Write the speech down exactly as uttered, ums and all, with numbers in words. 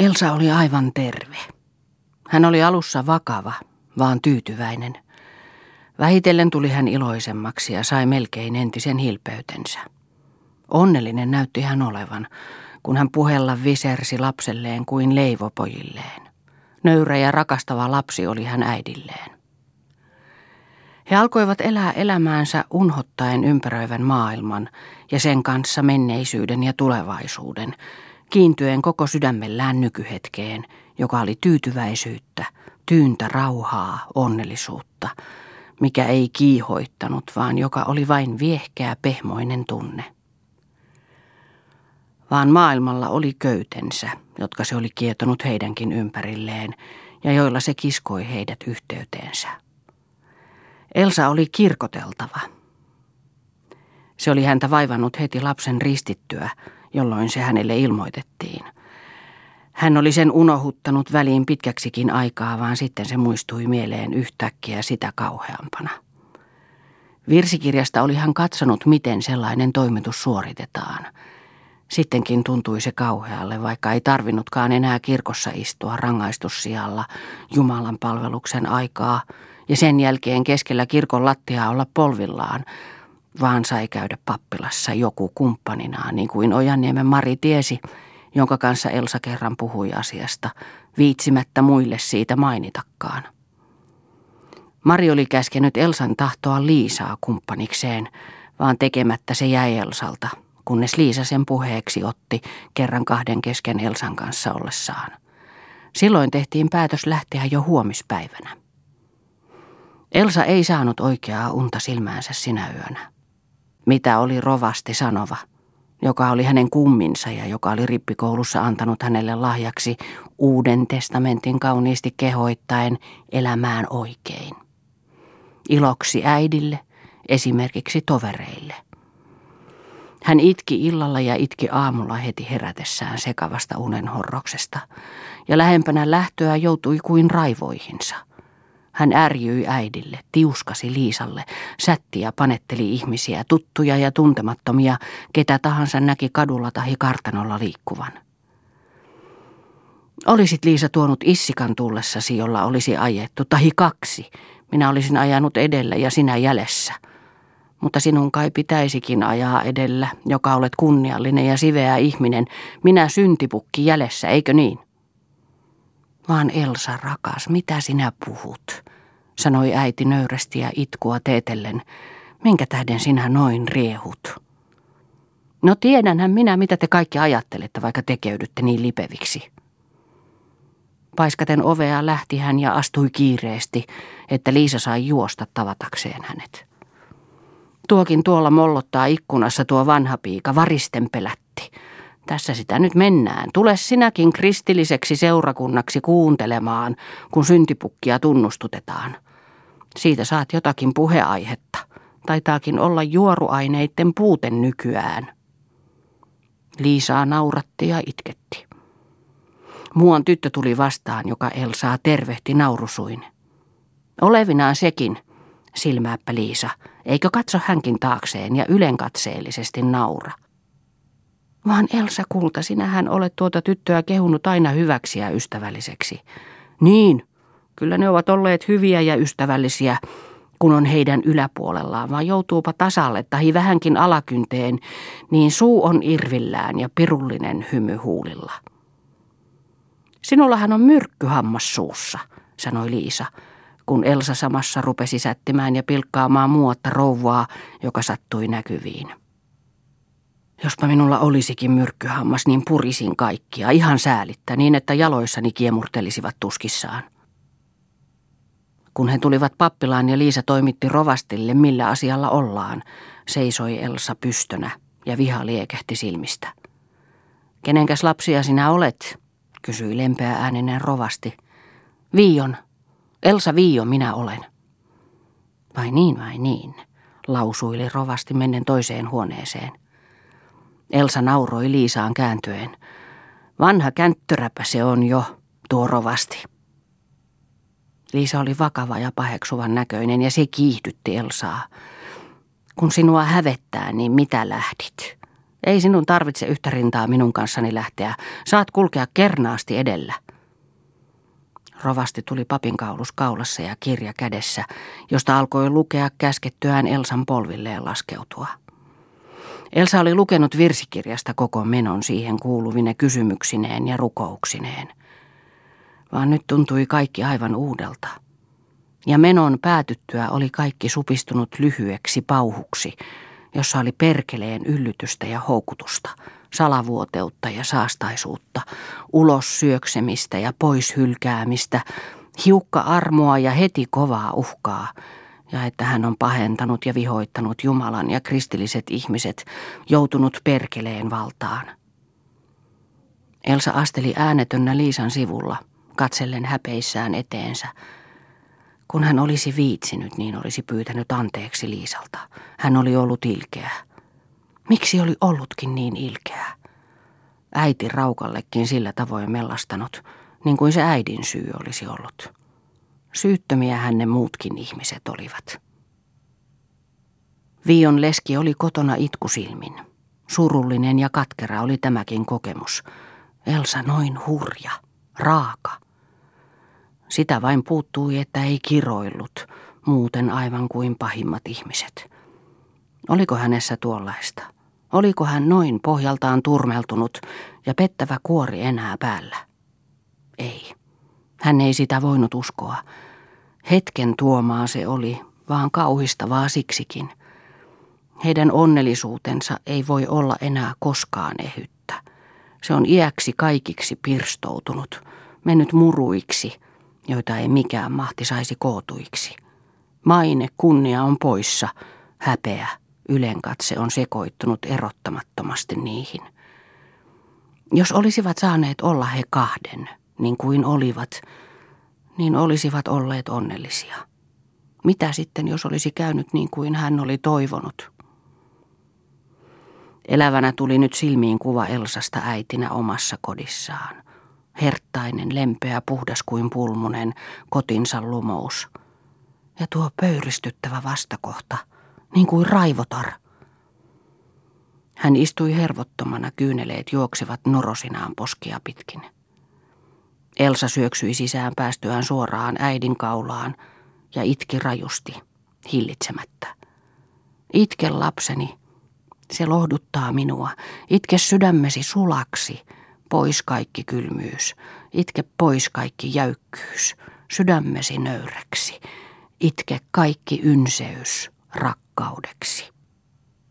Elsa oli aivan terve. Hän oli alussa vakava, vaan tyytyväinen. Vähitellen tuli hän iloisemmaksi ja sai melkein entisen hilpeytensä. Onnellinen näytti hän olevan, kun hän puhella visersi lapselleen kuin leivopojilleen. Nöyrä ja rakastava lapsi oli hän äidilleen. He alkoivat elää elämäänsä unhottaen ympäröivän maailman ja sen kanssa menneisyyden ja tulevaisuuden, kiintyen koko sydämellään nykyhetkeen, joka oli tyytyväisyyttä, tyyntä rauhaa, onnellisuutta, mikä ei kiihoittanut, vaan joka oli vain viehkeä, pehmoinen tunne. Vaan maailmalla oli köytensä, jotka se oli kietonut heidänkin ympärilleen ja joilla se kiskoi heidät yhteyteensä. Elsa oli kirkoteltava. Se oli häntä vaivannut heti lapsen ristittyä, jolloin se hänelle ilmoitettiin. Hän oli sen unohuttanut väliin pitkäksikin aikaa, vaan sitten se muistui mieleen yhtäkkiä sitä kauheampana. Virsikirjasta oli hän katsonut, miten sellainen toimitus suoritetaan. Sittenkin tuntui se kauhealle, vaikka ei tarvinnutkaan enää kirkossa istua rangaistussijalla Jumalan palveluksen aikaa ja sen jälkeen keskellä kirkon lattiaa olla polvillaan, vaan sai käydä pappilassa joku kumppaninaan, niin kuin Ojanniemen Mari tiesi, jonka kanssa Elsa kerran puhui asiasta, viitsimättä muille siitä mainitakaan. Mari oli käskenyt Elsan tahtoa Liisaa kumppanikseen, vaan tekemättä se jäi Elsalta, kunnes Liisa sen puheeksi otti kerran kahden kesken Elsan kanssa ollessaan. Silloin tehtiin päätös lähteä jo huomispäivänä. Elsa ei saanut oikeaa unta silmäänsä sinä yönä. Mitä oli rovasti sanova, joka oli hänen kumminsa ja joka oli rippikoulussa antanut hänelle lahjaksi Uuden testamentin kauniisti kehoittaen elämään oikein. Iloksi äidille, esimerkiksi tovereille. Hän itki illalla ja itki aamulla heti herätessään sekavasta unenhorroksesta, ja lähempänä lähtöä joutui kuin raivoihinsa. Hän ärjyi äidille, tiuskasi Liisalle, sätti ja panetteli ihmisiä, tuttuja ja tuntemattomia, ketä tahansa näki kadulla tai kartanolla liikkuvan. Olisit Liisa tuonut issikan tullessasi, jolla olisi ajettu, tahi kaksi, minä olisin ajanut edellä ja sinä jäljessä. Mutta sinun kai pitäisikin ajaa edellä, joka olet kunniallinen ja siveä ihminen, minä syntipukki jäljessä, eikö niin? Vaan Elsa rakas, mitä sinä puhut, sanoi äiti nöyrästi ja itkua teetellen, minkä tähden sinä noin riehut? No tiedänhän minä, mitä te kaikki ajattelette, vaikka tekeydytte niin lipeviksi. Paiskaten ovea lähti hän ja astui kiireesti, että Liisa sai juosta tavatakseen hänet. Tuokin tuolla mollottaa ikkunassa tuo vanha piika, varisten pelätti. Tässä sitä nyt mennään. Tule sinäkin kristilliseksi seurakunnaksi kuuntelemaan, kun syntipukkia tunnustutetaan. Siitä saat jotakin puheaihetta. Taitaakin olla juoruaineiden puute nykyään. Liisaa nauratti ja itketti. Muon tyttö tuli vastaan, joka Elsaa tervehti naurusuin. Olevinaan sekin, silmääppä Liisa, eikö katso hänkin taakseen ja ylenkatseellisesti naura. Vaan Elsa kulta, sinähän olet tuota tyttöä kehunut aina hyväksi ja ystävälliseksi. Niin, kyllä ne ovat olleet hyviä ja ystävällisiä, kun on heidän yläpuolellaan, vaan joutuupa tasalle tai vähänkin alakynteen, niin suu on irvillään ja pirullinen hymy huulilla. Sinullahan on myrkkyhammas suussa, sanoi Liisa, kun Elsa samassa rupesi sättimään ja pilkkaamaan muuatta rouvaa, joka sattui näkyviin. Jospa minulla olisikin myrkkyhammas, niin purisin kaikkia ihan säälittä niin, että jaloissani kiemurtelisivat tuskissaan. Kun he tulivat pappilaan ja Liisa toimitti rovastille, millä asialla ollaan, seisoi Elsa pystönä ja viha liekehti silmistä. Kenenkäs lapsia sinä olet? Kysyi lempeä ääninen rovasti. Viion. Elsa Viio minä olen. Vai niin, vai niin, lausuili rovasti mennen toiseen huoneeseen. Elsa nauroi Liisaan kääntyen. Vanha känttöräpä se on jo, tuo rovasti. Liisa oli vakava ja paheksuvan näköinen ja se kiihdytti Elsaa. Kun sinua hävettää, niin mitä lähdit? Ei sinun tarvitse yhtä rintaa minun kanssani lähteä. Saat kulkea kernaasti edellä. Rovasti tuli papinkaulus kaulassa ja kirja kädessä, josta alkoi lukea käskettyään Elsan polvilleen laskeutua. Elsa oli lukenut virsikirjasta koko menon siihen kuuluvine kysymyksineen ja rukouksineen. Vaan nyt tuntui kaikki aivan uudelta. Ja menon päätyttyä oli kaikki supistunut lyhyeksi pauhuksi, jossa oli perkeleen yllytystä ja houkutusta, salavuoteutta ja saastaisuutta, ulos syöksemistä ja pois hylkäämistä, hiukka armoa ja heti kovaa uhkaa, ja että hän on pahentanut ja vihoittanut Jumalan ja kristilliset ihmiset, joutunut perkeleen valtaan. Elsa asteli äänetönnä Liisan sivulla, katsellen häpeissään eteensä. Kun hän olisi viitsinyt, niin olisi pyytänyt anteeksi Liisalta. Hän oli ollut ilkeä. Miksi oli ollutkin niin ilkeä? Äiti Raukallekin sillä tavoin mellastanut, niin kuin se äidin syy olisi ollut. Syyttömiä hän ne muutkin ihmiset olivat. Viion leski oli kotona itkusilmin. Surullinen ja katkera oli tämäkin kokemus. Elsa noin hurja, raaka. Sitä vain puuttui, että ei kiroillut, muuten aivan kuin pahimmat ihmiset. Oliko hänessä tuollaista? Oliko hän noin pohjaltaan turmeltunut ja pettävä kuori enää päällä? Ei. Hän ei sitä voinut uskoa. Hetken tuomaa se oli, vaan kauhistavaa siksikin. Heidän onnellisuutensa ei voi olla enää koskaan ehyttä. Se on iäksi kaikiksi pirstoutunut, mennyt muruiksi, joita ei mikään mahti saisi kootuiksi. Maine, kunnia on poissa, häpeä, ylenkatse on sekoittunut erottamattomasti niihin. Jos olisivat saaneet olla he kahden, niin kuin olivat, niin olisivat olleet onnellisia. Mitä sitten, jos olisi käynyt niin kuin hän oli toivonut? Elävänä tuli nyt silmiin kuva Elsasta äitinä omassa kodissaan. Herttainen, lempeä, puhdas kuin pulmunen, kotinsa lumous. Ja tuo pöyristyttävä vastakohta, niin kuin raivotar. Hän istui hervottomana, kyyneleet juoksivat norosinaan poskia pitkin. Elsa syöksyi sisään päästyään suoraan äidin kaulaan ja itki rajusti, hillitsemättä. Itke lapseni, se lohduttaa minua, itke sydämesi sulaksi. Pois kaikki kylmyys, itke pois kaikki jäykkyys, sydämesi nöyräksi, itke kaikki ynseys rakkaudeksi.